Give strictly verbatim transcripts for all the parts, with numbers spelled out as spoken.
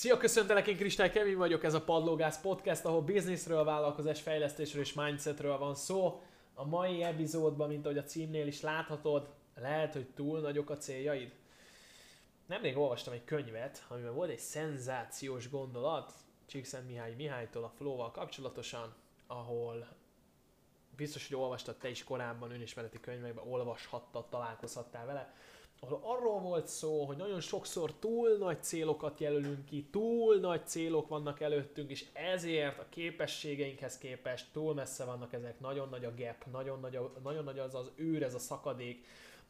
Szia, köszöntelek, én Kristály Kevin vagyok, ez a Padlógász Podcast, ahol bizniszről, vállalkozás fejlesztésről és mindsetről van szó. A mai epizódban, mint ahogy a címnél is láthatod, lehet, hogy túl nagyok a céljaid. Nemrég olvastam egy könyvet, amiben volt egy szenzációs gondolat Csíkszentmihályi Mihálytól a Flow-val kapcsolatosan, ahol biztos, hogy olvastad te is korábban, önismereti könyvekben olvashattad, találkozhattál vele, ahol arról volt szó, hogy nagyon sokszor túl nagy célokat jelölünk ki, túl nagy célok vannak előttünk, és ezért a képességeinkhez képest túl messze vannak ezek, nagyon nagy a gap, nagyon nagy, a, nagyon nagy az az űr, ez a szakadék,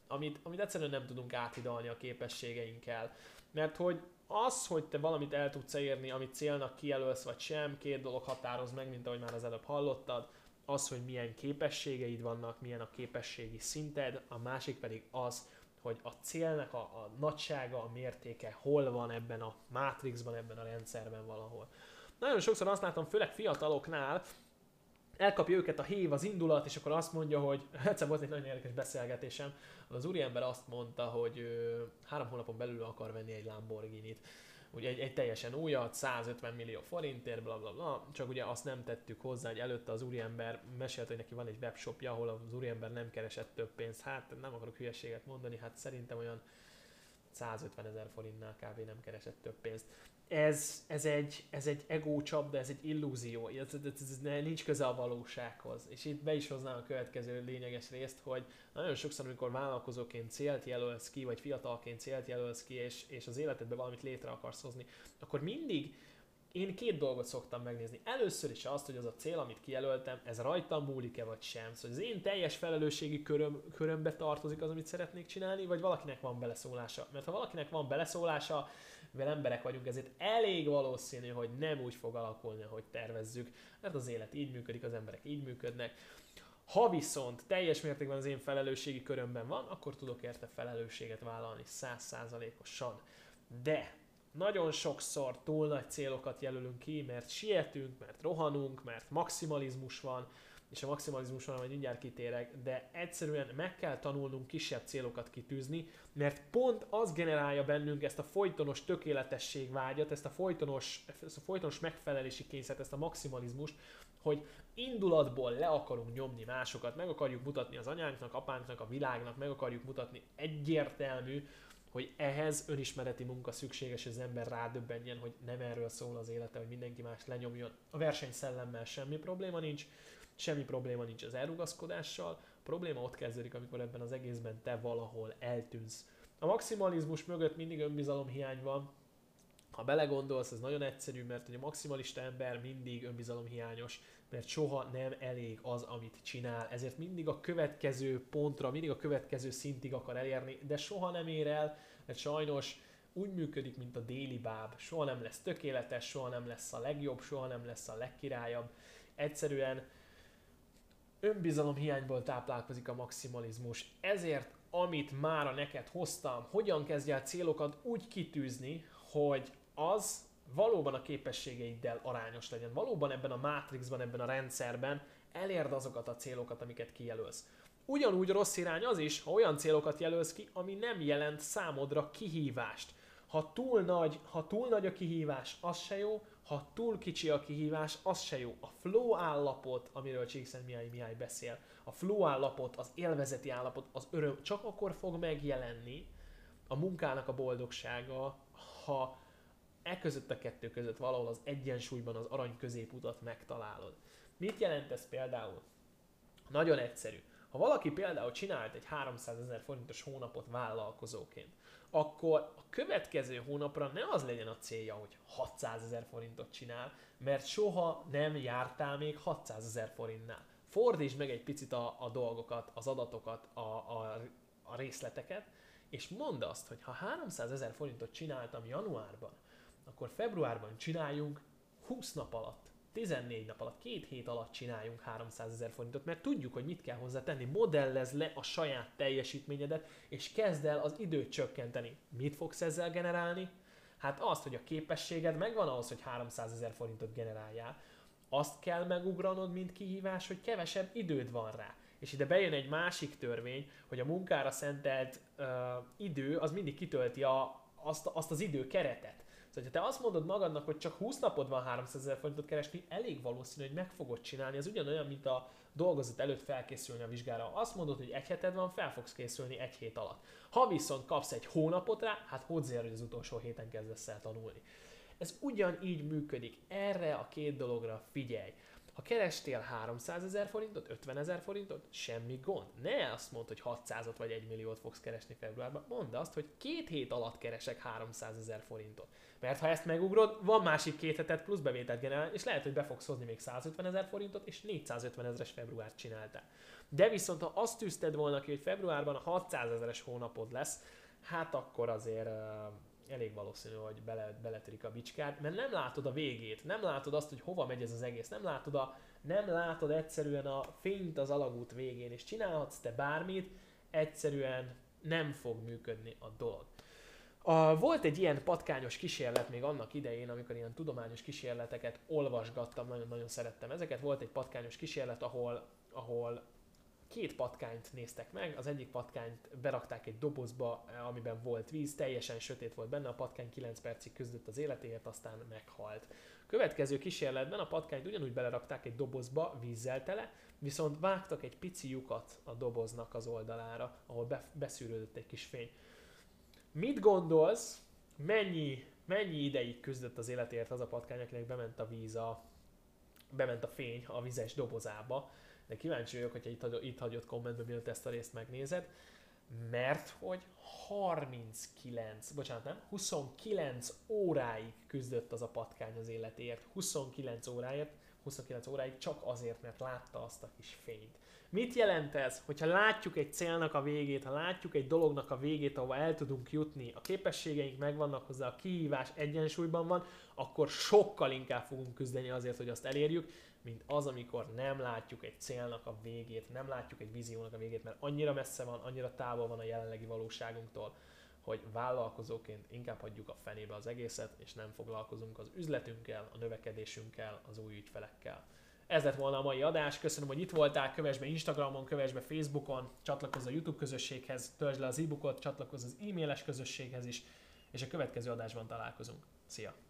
amit, amit egyszerűen nem tudunk áthidalni a képességeinkkel. Mert hogy az, hogy te valamit el tudsz érni, amit célnak kijelölsz vagy sem, két dolog határoz meg, mint ahogy már az előbb hallottad, az, hogy milyen képességeid vannak, milyen a képességi szinted, a másik pedig az, hogy a célnak a, a nagysága, a mértéke hol van ebben a mátrixban, ebben a rendszerben valahol. Nagyon sokszor azt látom, főleg fiataloknál, elkapja őket a hív, az indulat, és akkor azt mondja, hogy egyszer volt egy nagyon érdekes beszélgetésem, az úriember azt mondta, hogy ő, három hónapon belül akar venni egy Lamborghinit. Ugye egy, egy teljesen újat, százötven millió forintért, bla, bla, bla, csak ugye azt nem tettük hozzá, hogy előtte az úriember mesélte, hogy neki van egy webshopja, ahol az úriember nem keresett több pénzt. Hát nem akarok hülyeséget mondani, hát szerintem olyan százötven ezer forintnál kb. Nem keresett több pénzt. Ez, ez egy, ez egy egócsapda, ez egy illúzió, ez, ez, ez nincs köze a valósághoz. És itt be is hoznám a következő lényeges részt, hogy nagyon sokszor, amikor vállalkozóként célt jelölsz ki, vagy fiatalként célt jelölsz ki, és, és az életedbe valamit létre akarsz hozni, akkor mindig én két dolgot szoktam megnézni. Először is azt, hogy az a cél, amit kijelöltem, ez rajtam múlik-e vagy sem. Szóval az én teljes felelősségi köröm, körömbe tartozik az, amit szeretnék csinálni, vagy valakinek van beleszólása. Mert ha valakinek van beleszólása, mivel emberek vagyunk, ezért elég valószínű, hogy nem úgy fog alakulni, ahogy tervezzük. Mert az élet így működik, az emberek így működnek. Ha viszont teljes mértékben az én felelősségi körömben van, akkor tudok érte felelősséget vállalni száz százalékosan. De nagyon sokszor túl nagy célokat jelölünk ki, mert sietünk, mert rohanunk, mert maximalizmus van, és a maximalizmus van, majd mindjárt kitérek, de egyszerűen meg kell tanulnunk kisebb célokat kitűzni, mert pont az generálja bennünk ezt a folytonos tökéletesség vágyat, ezt a folytonos, ezt a folytonos megfelelési kényszert, ezt a maximalizmust, hogy indulatból le akarunk nyomni másokat, meg akarjuk mutatni az anyánknak, apánknak, a világnak, meg akarjuk mutatni egyértelmű, hogy ehhez önismereti munka szükséges, hogy az ember rádöbbenjen, hogy nem erről szól az élete, hogy mindenki más lenyomjon. A versenyszellemmel semmi probléma nincs, semmi probléma nincs az elrugaszkodással, a probléma ott kezdődik, amikor ebben az egészben te valahol eltűnsz. A maximalizmus mögött mindig önbizalomhiány van. Ha belegondolsz, ez nagyon egyszerű, mert a maximalista ember mindig önbizalomhiányos, mert soha nem elég az, amit csinál. Ezért mindig a következő pontra, mindig a következő szintig akar elérni, de soha nem ér el, mert sajnos úgy működik, mint a déli báb. Soha nem lesz tökéletes, soha nem lesz a legjobb, soha nem lesz a legkirályabb. Egyszerűen önbizalomhiányból táplálkozik a maximalizmus. Ezért, amit mára neked hoztam, hogyan kezdj el célokat úgy kitűzni, hogy az valóban a képességeiddel arányos legyen, valóban ebben a mátrixban, ebben a rendszerben elérd azokat a célokat, amiket kijelölsz. Ugyanúgy rossz irány az is, ha olyan célokat jelölsz ki, ami nem jelent számodra kihívást. Ha túl nagy, ha túl nagy a kihívás, az se jó, ha túl kicsi a kihívás, az se jó. A flow állapot, amiről Csíkszentmihályi Mihály beszél, a flow állapot, az élvezeti állapot, az öröm csak akkor fog megjelenni, a munkának a boldogsága, ha e között a kettő között valahol az egyensúlyban az arany középutat megtalálod. Mit jelent ez például? Nagyon egyszerű. Ha valaki például csinált egy háromszázezer forintos hónapot vállalkozóként, akkor a következő hónapra ne az legyen a célja, hogy hatszázezer forintot csinál, mert soha nem jártál még hatszázezer forintnál. Fordítsd meg egy picit a, a dolgokat, az adatokat, a, a, a részleteket, és mondd azt, hogy ha háromszázezer forintot csináltam januárban, akkor februárban csináljunk húsz nap alatt, tizennégy nap alatt, két hét alatt csináljunk háromszázezer forintot, mert tudjuk, hogy mit kell hozzátenni, modellezd le a saját teljesítményedet, és kezd el az időt csökkenteni. Mit fogsz ezzel generálni? Hát azt, hogy a képességed megvan ahhoz, hogy háromszázezer forintot generáljál. Azt kell megugranod, mint kihívás, hogy kevesebb időd van rá. És ide bejön egy másik törvény, hogy a munkára szentelt uh, idő az mindig kitölti a, azt, azt az időkeretet. Tehát ha te azt mondod magadnak, hogy csak húsz napod van háromszázezer forintot keresni, elég valószínű, hogy meg fogod csinálni. Ez ugyanolyan, mint a dolgozat előtt felkészülni a vizsgára. Azt mondod, hogy egy heted van, fel fogsz készülni egy hét alatt. Ha viszont kapsz egy hónapot rá, hát hozzá, hogy az utolsó héten kezdesz el tanulni. Ez ugyanígy működik. Erre a két dologra figyelj. Ha kerestél háromszázezer forintot, ötvenezer forintot, semmi gond. Ne azt mondd, hogy hatszázat vagy egy milliót fogsz keresni februárban, mondd azt, hogy két hét alatt keresek háromszázezer forintot. Mert ha ezt megugrod, van másik két heted plusz bevételt generálni, és lehet, hogy be fogsz hozni még százötvenezer forintot, és négyszázötvenezres februárt csináltál. De viszont ha azt tűzted volna ki, hogy februárban a hatszázezeres hónapod lesz, hát akkor azért... elég valószínű, hogy bele, beletörik a bicskád, mert nem látod a végét, nem látod azt, hogy hova megy ez az egész, nem látod, a, nem látod egyszerűen a fényt az alagút végén, és csinálhatsz te bármit, egyszerűen nem fog működni a dolog. A, volt egy ilyen patkányos kísérlet még annak idején, amikor ilyen tudományos kísérleteket olvasgattam, nagyon-nagyon szerettem ezeket, volt egy patkányos kísérlet, ahol, ahol két patkányt néztek meg, az egyik patkányt berakták egy dobozba, amiben volt víz, teljesen sötét volt benne, a patkány kilenc percig küzdött az életéért, aztán meghalt. Következő kísérletben a patkányt ugyanúgy belerakták egy dobozba, vízzel tele, viszont vágtak egy pici lyukat a doboznak az oldalára, ahol be- beszűrődött egy kis fény. Mit gondolsz, mennyi, mennyi ideig küzdött az életéért az a patkány, akinek bement a víz, a, bement a fény a vizes dobozába? De kíváncsi vagyok, hogyha itt, hagy, itt hagyott kommentben, mielőtt ezt a részt megnézed, mert hogy harminckilenc, bocsánat nem, huszonkilenc óráig küzdött az a patkány az életéért, huszonkilenc óráért, huszonkilenc óráig csak azért, mert látta azt a kis fényt. Mit jelent ez? Hogyha látjuk egy célnak a végét, ha látjuk egy dolognak a végét, ahova el tudunk jutni, a képességeink megvannak hozzá, a kihívás egyensúlyban van, akkor sokkal inkább fogunk küzdeni azért, hogy azt elérjük, mint az, amikor nem látjuk egy célnak a végét, nem látjuk egy víziónak a végét, mert annyira messze van, annyira távol van a jelenlegi valóságunktól, hogy vállalkozóként inkább hagyjuk a fenébe az egészet, és nem foglalkozunk az üzletünkkel, a növekedésünkkel, az új ügyfelekkel. Ez lett volna a mai adás, köszönöm, hogy itt voltál, kövess be Instagramon, kövess be Facebookon, csatlakozz a YouTube közösséghez, töltsd le az e-bookot, csatlakozz az e-mailes közösséghez is, és a következő adásban találkozunk. Szia!